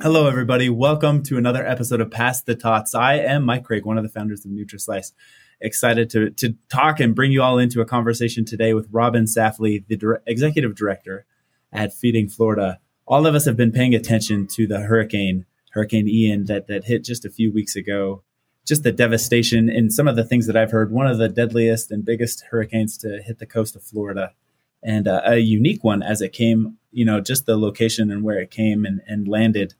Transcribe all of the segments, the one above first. Hello, everybody. Welcome to another episode of Pass the Tots. I am Mike Craig, one of the founders of Nutrislice. Excited to talk and bring you all into a conversation today with Robin Safley, the executive director at Feeding Florida. All of us have been paying attention to the Hurricane Ian that hit just a few weeks ago. Just the devastation and some of the things that I've heard, one of the deadliest and biggest hurricanes to hit the coast of Florida. And a unique one as it came, just the location and where it came and landed.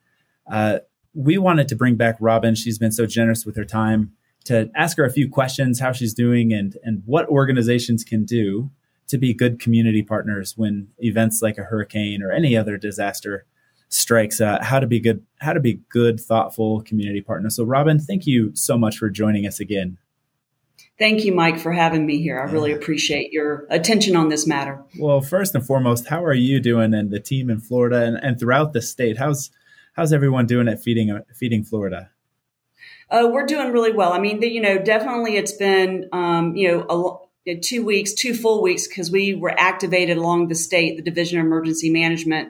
We wanted to bring back Robin. She's been so generous with her time to ask her a few questions, how she's doing and what organizations can do to be good community partners when events like a hurricane or any other disaster strikes, how to be good, thoughtful community partners. So Robin, thank you so much for joining us again. Thank you, Mike, for having me here. I really appreciate your attention on this matter. Well, first and foremost, how are you doing and the team in Florida and throughout the state? How's everyone doing at Feeding Florida? We're doing really well. I mean, definitely it's been, 2 weeks, 2 full weeks, because we were activated along the state, the Division of Emergency Management,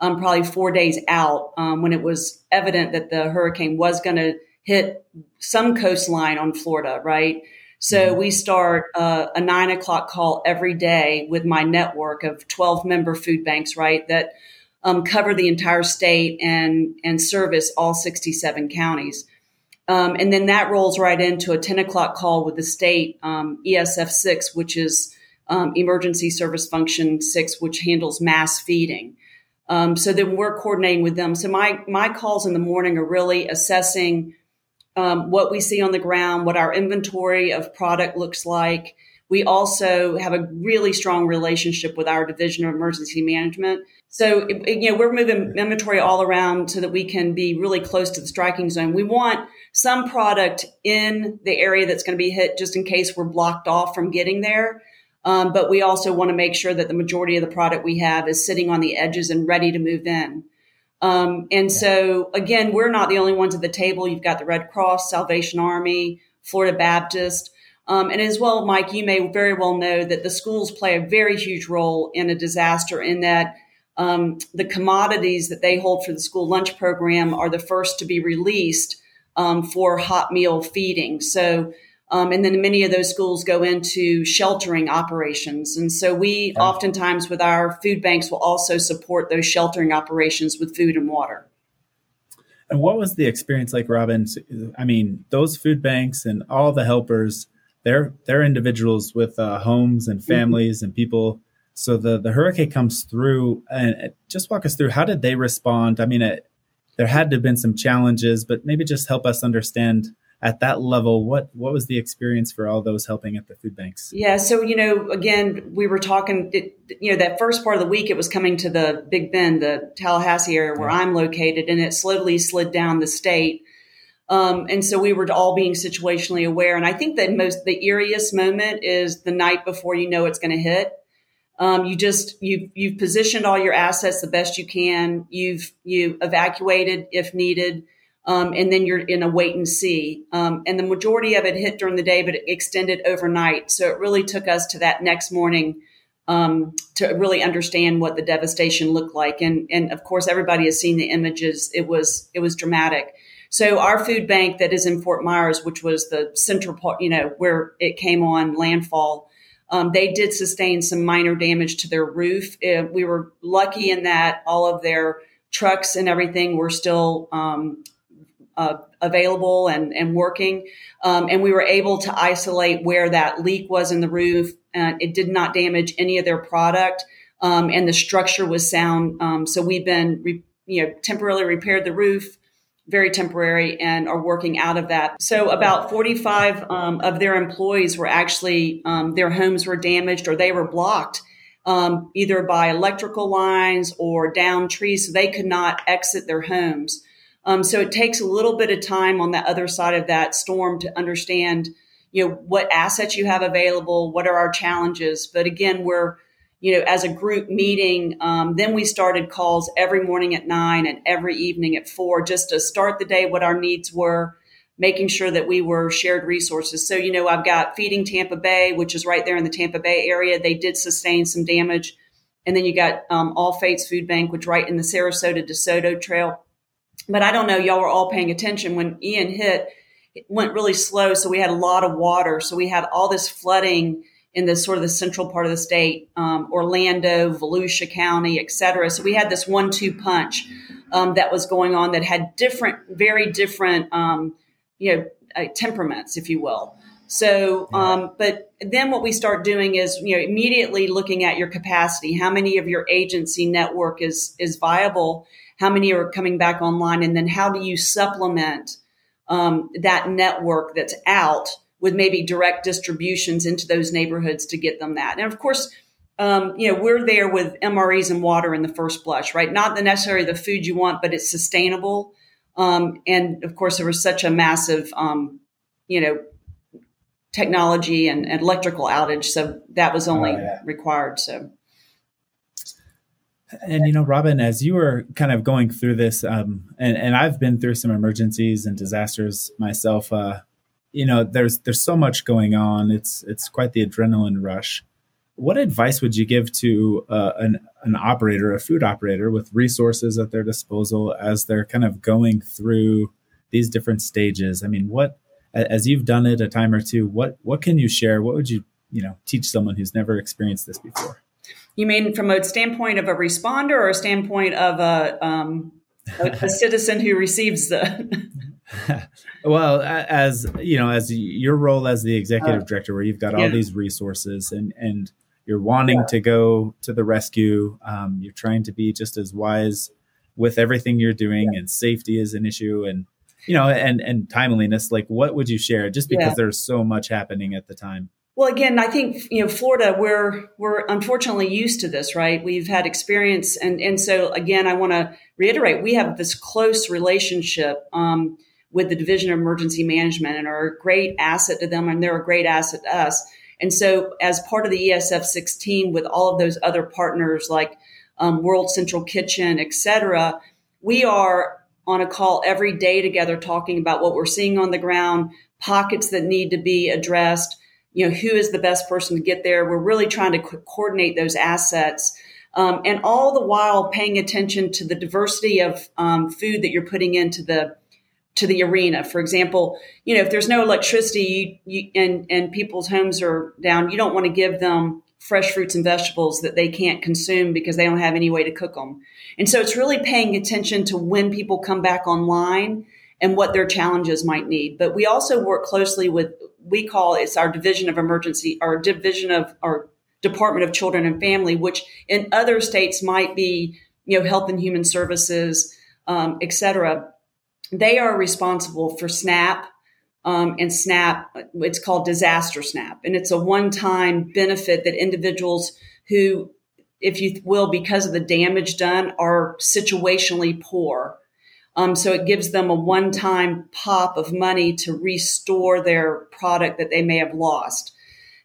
probably 4 days out when it was evident that the hurricane was going to hit some coastline on Florida, right? So we start a 9:00 call every day with my network of 12 member food banks, right, that cover the entire state and service all 67 counties. And then that rolls right into a 10:00 call with the state ESF 6, which is Emergency Service Function 6, which handles mass feeding. So then we're coordinating with them. So my calls in the morning are really assessing what we see on the ground, what our inventory of product looks like. We also have a really strong relationship with our Division of Emergency Management. So, we're moving inventory all around so that we can be really close to the striking zone. We want some product in the area that's going to be hit just in case we're blocked off from getting there. But we also want to make sure that the majority of the product we have is sitting on the edges and ready to move in. So, again, we're not the only ones at the table. You've got the Red Cross, Salvation Army, Florida Baptist. And as well, Mike, you may very well know that the schools play a very huge role in a disaster in that the commodities that they hold for the school lunch program are the first to be released for hot meal feeding. So, and then many of those schools go into sheltering operations. And so we oftentimes with our food banks will also support those sheltering operations with food and water. And what was the experience like, Robin? I mean, those food banks and all the helpers, they're individuals with homes and families and people. So the hurricane comes through and just walk us through, how did they respond? I mean, there had to have been some challenges, but maybe just help us understand at that level, what was the experience for all those helping at the food banks? Yeah. So, again, we were talking, that first part of the week, it was coming to the Big Bend, the Tallahassee area where I'm located, and it slowly slid down the state. And so we were all being situationally aware. And I think that the eeriest moment is the night before you know it's going to hit. You've positioned all your assets the best you can. You evacuated if needed. And then you're in a wait and see. And the majority of it hit during the day, but it extended overnight. So it really took us to that next morning to really understand what the devastation looked like. And of course, everybody has seen the images. It was dramatic. So our food bank that is in Fort Myers, which was the central part, where it came on landfall, they did sustain some minor damage to their roof. We were lucky in that all of their trucks and everything were still available and working. And we were able to isolate where that leak was in the roof. It did not damage any of their product. And the structure was sound. So we've been, temporarily repaired the roof, very temporary, and are working out of that. So about 45 of their employees were actually, their homes were damaged or they were blocked either by electrical lines or down trees. So they could not exit their homes. So it takes a little bit of time on the other side of that storm to understand, what assets you have available, what are our challenges. But again, we're, as a group meeting, then we started calls every morning at 9 and every evening at 4, just to start the day, what our needs were, making sure that we were shared resources. So, I've got Feeding Tampa Bay, which is right there in the Tampa Bay area. They did sustain some damage. And then you got All Fates Food Bank, which right in the Sarasota DeSoto Trail. But I don't know, y'all were all paying attention. When Ian hit, it went really slow. So we had a lot of water. So we had all this flooding in the sort of the central part of the state, Orlando, Volusia County, et cetera. So we had this 1-2 punch that was going on that had different, very different, temperaments, if you will. So, but then what we start doing is, immediately looking at your capacity. How many of your agency network is viable? How many are coming back online? And then how do you supplement that network that's out with maybe direct distributions into those neighborhoods to get them that? And of course, we're there with MREs and water in the first blush, right? Not necessarily the food you want, but it's sustainable. And of course, there was such a massive, technology and electrical outage. So that was only required. So. And, Robin, as you were kind of going through this, and I've been through some emergencies and disasters myself, there's so much going on. It's quite the adrenaline rush. What advice would you give to an operator, a food operator with resources at their disposal as they're kind of going through these different stages? I mean, what, as you've done it a time or two, what can you share? What would you, teach someone who's never experienced this before? You mean from a standpoint of a responder or a standpoint of a citizen who receives the... Well, as your role as the executive director, where you've got all these resources and you're wanting to go to the rescue, you're trying to be just as wise with everything you're doing, and safety is an issue, and, and timeliness. Like, what would you share? Just because there's so much happening at the time. Well, again, I think, Florida, we're unfortunately used to this, right? We've had experience. And so again, I want to reiterate, we have this close relationship, with the Division of Emergency Management, and are a great asset to them, and they're a great asset to us. And so as part of the ESF 16 with all of those other partners like World Central Kitchen, et cetera, we are on a call every day together talking about what we're seeing on the ground, pockets that need to be addressed, who is the best person to get there. We're really trying to coordinate those assets. And all the while paying attention to the diversity of food that you're putting into the arena. For example, if there's no electricity and people's homes are down, you don't want to give them fresh fruits and vegetables that they can't consume because they don't have any way to cook them. And so it's really paying attention to when people come back online and what their challenges might need. But we also work closely with, it's our Division of Emergency, our Division of our Department of Children and Family, which in other states might be, Health and Human Services, et cetera. They are responsible for SNAP, and SNAP, it's called Disaster SNAP. And it's a one-time benefit that individuals who, if you will, because of the damage done, are situationally poor. So it gives them a one-time pop of money to restore their product that they may have lost.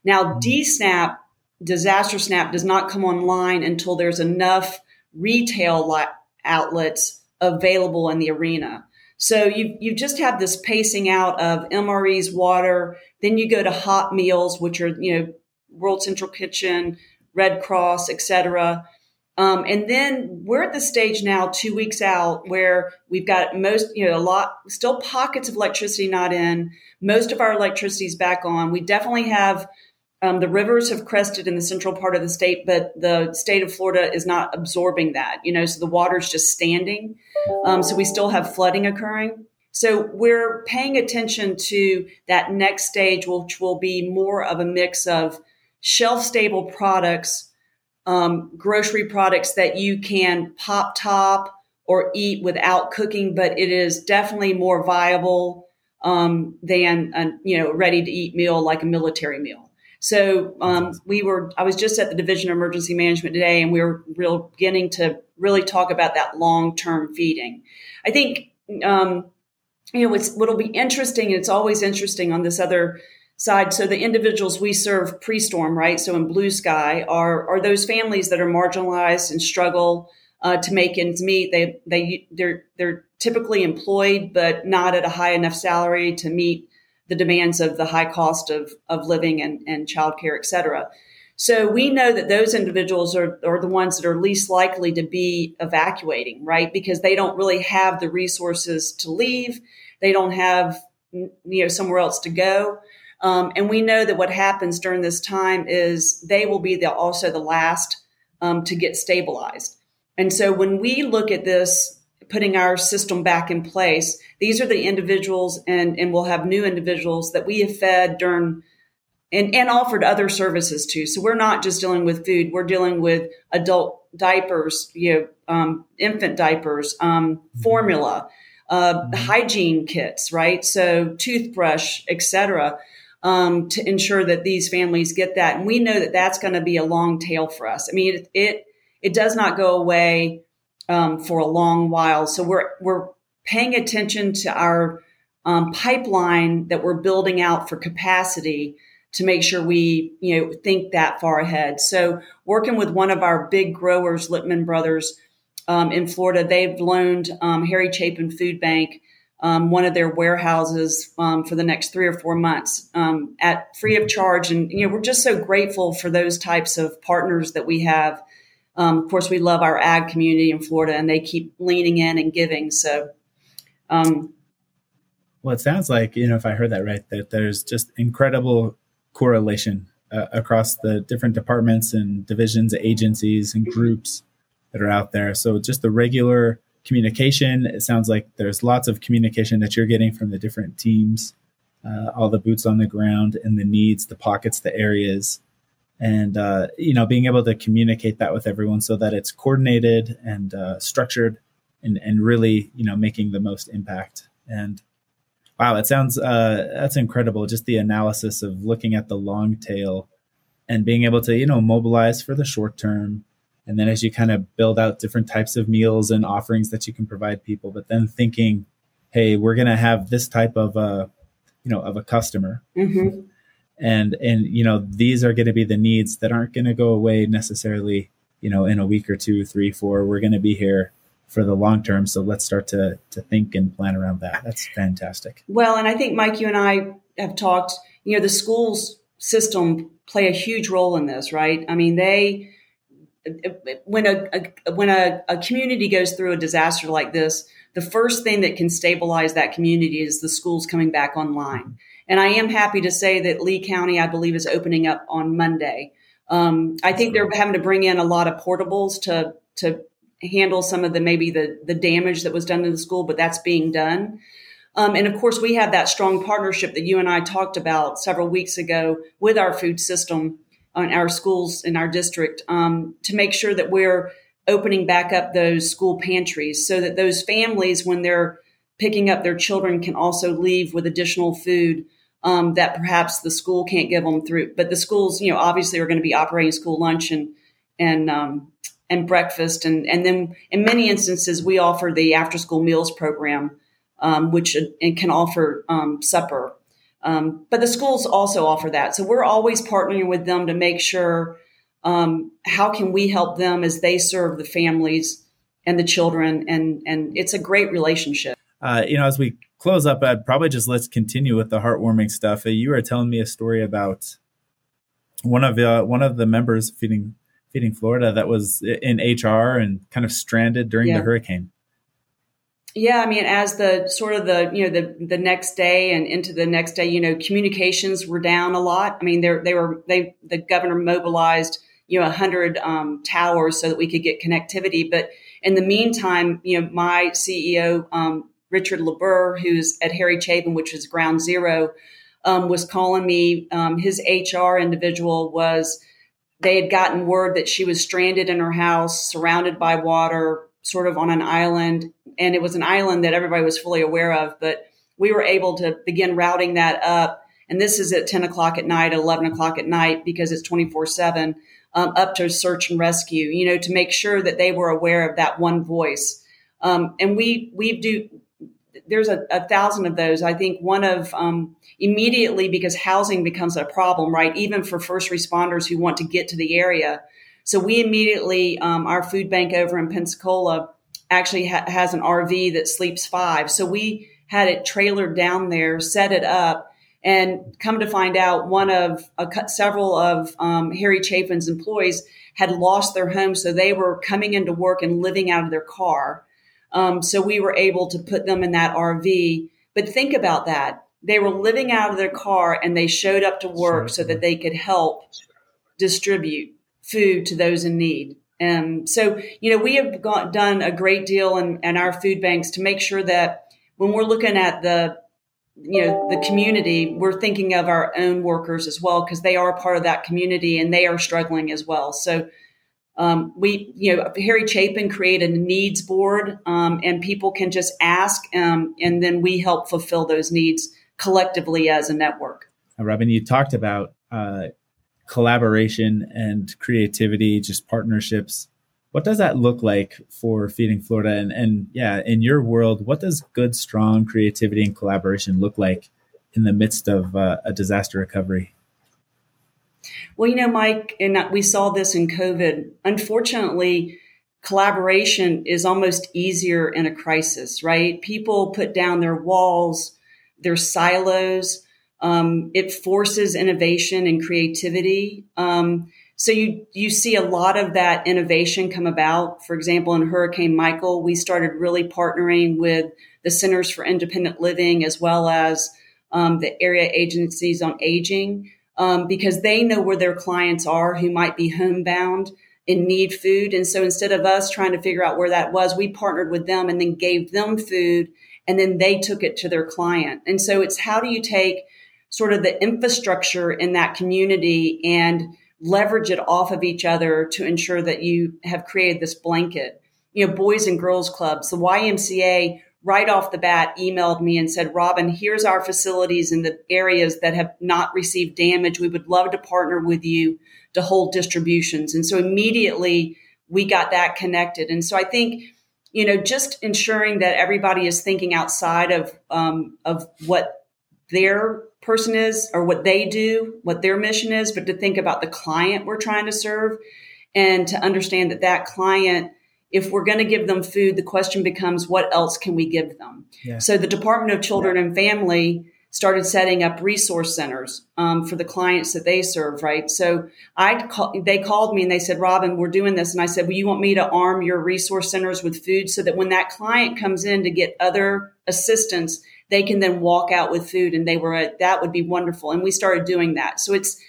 Now, DSNAP, Disaster SNAP, does not come online until there's enough retail outlets available in the arena. So you just have this pacing out of MREs, water, then you go to hot meals, which are, World Central Kitchen, Red Cross, et cetera. And then we're at the stage now 2 weeks out where we've got still pockets of electricity not in. Most of our electricity's back on. We definitely have the rivers have crested in the central part of the state, but the state of Florida is not absorbing that, so the water's just standing. So we still have flooding occurring. So we're paying attention to that next stage, which will be more of a mix of shelf-stable products, grocery products that you can pop top or eat without cooking, but it is definitely more viable than a ready-to-eat meal like a military meal. So I was just at the Division of Emergency Management today, and we were beginning to really talk about that long-term feeding. I think, what'll be interesting, and it's always interesting on this other side. So the individuals we serve pre-storm, right? So in Blue Sky are those families that are marginalized and struggle to make ends meet. They're typically employed, but not at a high enough salary to meet the demands of the high cost of living and childcare, et cetera. So we know that those individuals are the ones that are least likely to be evacuating, right? Because they don't really have the resources to leave. They don't have, somewhere else to go. And we know that what happens during this time is they will be also the last to get stabilized. And so when we look at this, putting our system back in place, these are the individuals and we'll have new individuals that we have fed during and offered other services to. So we're not just dealing with food. We're dealing with adult diapers, infant diapers, formula, hygiene kits, right? So toothbrush, et cetera, to ensure that these families get that. And we know that that's going to be a long tail for us. I mean, it does not go away for a long while. So we're paying attention to our pipeline that we're building out for capacity to make sure we, think that far ahead. So working with one of our big growers, Lippman Brothers in Florida, they've loaned Harry Chapin Food Bank one of their warehouses for the next 3 or 4 months at free of charge. And, we're just so grateful for those types of partners that we have. Of course, we love our ag community in Florida, and they keep leaning in and giving. So, well, it sounds like, if I heard that right, that there's just incredible correlation across the different departments and divisions, agencies, and groups that are out there. So, just the regular communication. It sounds like there's lots of communication that you're getting from the different teams, all the boots on the ground, and the needs, the pockets, the areas. And, being able to communicate that with everyone so that it's coordinated and structured and really, making the most impact. And wow, it sounds that's incredible. Just the analysis of looking at the long tail and being able to, mobilize for the short term. And then as you kind of build out different types of meals and offerings that you can provide people, but then thinking, hey, we're going to have this type of, of a customer. Mm-hmm. And, these are going to be the needs that aren't going to go away necessarily, in a week or two, three, four. We're going to be here for the long term. So let's start to think and plan around that. That's fantastic. Well, and I think, Mike, you and I have talked, the schools system play a huge role in this, right? I mean, when a community goes through a disaster like this, the first thing that can stabilize that community is the schools coming back online. And I am happy to say that Lee County, I believe, is opening up on Monday. I think they're having to bring in a lot of portables to handle some of the damage that was done to the school, but that's being done. And of course, we have that strong partnership that you and I talked about several weeks ago with our food system on our schools in our district to make sure that we're opening back up those school pantries so that those families, when they're picking up their children, can also leave with additional food that perhaps the school can't give them through. But the schools, obviously are going to be operating school lunch and breakfast. And then in many instances, we offer the after school meals program, which and can offer supper. But the schools also offer that. So we're always partnering with them to make sure how can we help them as they serve the families and the children. And it's a great relationship. As we close up, I'd probably just let's continue with the heartwarming stuff. You were telling me a story about one of the members of Feeding Florida that was in HR and kind of stranded during the hurricane. Yeah, I mean, as the sort of the next day and into the next day, communications were down a lot. I mean, the governor mobilized 100 towers so that we could get connectivity. But in the meantime, my CEO. Richard LeBeur, who's at Harry Chapin, which is ground zero, was calling me. His HR individual they had gotten word that she was stranded in her house, surrounded by water, sort of on an island. And it was an island that everybody was fully aware of, but we were able to begin routing that up. And this is at 10 o'clock at night, 11 o'clock at night, because it's 24/7, up to search and rescue, to make sure that they were aware of that one voice. And we do. There's a 1,000 of those. I think one of immediately because housing becomes a problem, right? Even for first responders who want to get to the area. So we immediately, our food bank over in Pensacola actually has an RV that sleeps 5. So we had it trailered down there, set it up, And come to find out, one of several of Harry Chapin's employees had lost their home, so they were coming into work and living out of their car. So we were able to put them in that RV. But think about that. They were living out of their car and they showed up to work so that they could help distribute food to those in need. So, you know, we have done a great deal in our food banks to make sure that when we're looking at the, you know, the community, we're thinking of our own workers as well, because they are part of that community and they are struggling as well. So Harry Chapin created a needs board, and people can just ask, and then we help fulfill those needs collectively as a network. Robin, you talked about collaboration and creativity, just partnerships. What does that look like for Feeding Florida? And in your world, what does good, strong creativity and collaboration look like in the midst of a disaster recovery? Well, you know, Mike, and we saw this in COVID. Unfortunately, collaboration is almost easier in a crisis, right? People put down their walls, their silos. It forces innovation and creativity. So you see a lot of that innovation come about. For example, in Hurricane Michael, we started really partnering with the Centers for Independent Living as well as the Area Agencies on Aging, because they know where their clients are who might be homebound and need food. And so instead of us trying to figure out where that was, we partnered with them and then gave them food, and then they took it to their client. And so it's how do you take sort of the infrastructure in that community and leverage it off of each other to ensure that you have created this blanket. You know, Boys and Girls Clubs, the YMCA right off the bat emailed me and said, Robin, here's our facilities in the areas that have not received damage. We would love to partner with you to hold distributions. And so immediately we got that connected. And so I think, you know, just ensuring that everybody is thinking outside of what their person is or what they do, what their mission is, but to think about the client we're trying to serve and to understand that client, if we're going to give them food, the question becomes, what else can we give them? Yeah. So the Department of Children and Family started setting up resource centers for the clients that they serve, right? So they called me and they said, Robin, we're doing this. And I said, well, you want me to arm your resource centers with food so that when that client comes in to get other assistance, they can then walk out with food, and that would be wonderful. And we started doing that. So it's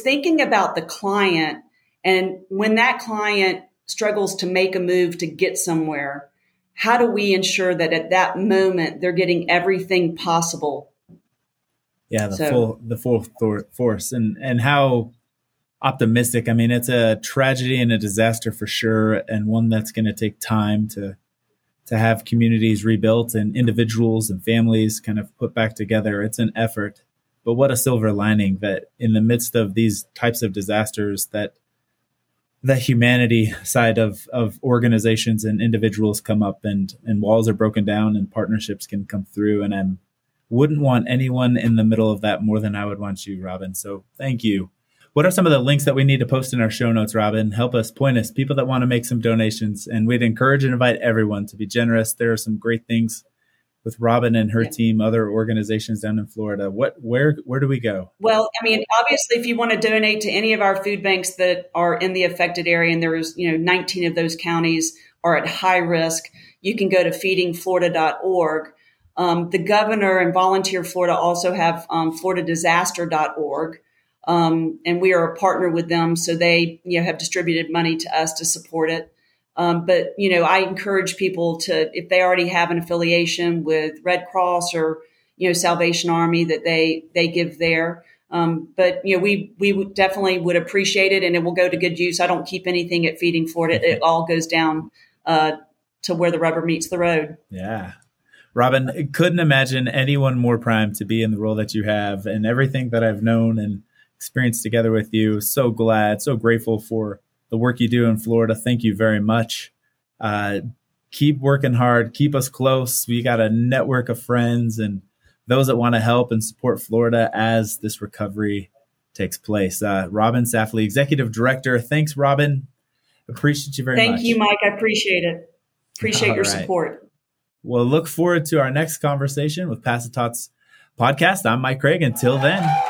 thinking about the client, and when that client struggles to make a move to get somewhere, how do we ensure that at that moment they're getting everything possible? Yeah, the full force, and how optimistic. I mean, it's a tragedy and a disaster for sure, and one that's going to take time to have communities rebuilt and individuals and families kind of put back together. It's an effort, but what a silver lining that in the midst of these types of disasters, that the humanity side of organizations and individuals come up and walls are broken down and partnerships can come through. And I wouldn't want anyone in the middle of that more than I would want you, Robin. So thank you. What are some of the links that we need to post in our show notes, Robin? Help us, point us, people that want to make some donations. And we'd encourage and invite everyone to be generous. There are some great things with Robin and her team, other organizations down in Florida. Where do we go? Well, I mean, obviously, if you want to donate to any of our food banks that are in the affected area, and there's, you know, 19 of those counties are at high risk, you can go to feedingflorida.org. The governor and Volunteer Florida also have floridadisaster.org. And we are a partner with them. So they, you know, have distributed money to us to support it. But, you know, I encourage people to, if they already have an affiliation with Red Cross or, you know, Salvation Army, that they give there. But, you know, we definitely would appreciate it, and it will go to good use. I don't keep anything at Feeding Florida. It all goes down to where the rubber meets the road. Yeah. Robin, couldn't imagine anyone more primed to be in the role that you have, and everything that I've known and experience together with you. So glad, so grateful for the work you do in Florida. Thank you very much. Keep working hard. Keep us close. We got a network of friends and those that want to help and support Florida as this recovery takes place. Robin Safley, Executive Director. Thanks, Robin. Appreciate you very much. Thank you, Mike. I appreciate it. Appreciate your support. Well, look forward to our next conversation with Pass the Tots podcast. I'm Mike Craig. Until then.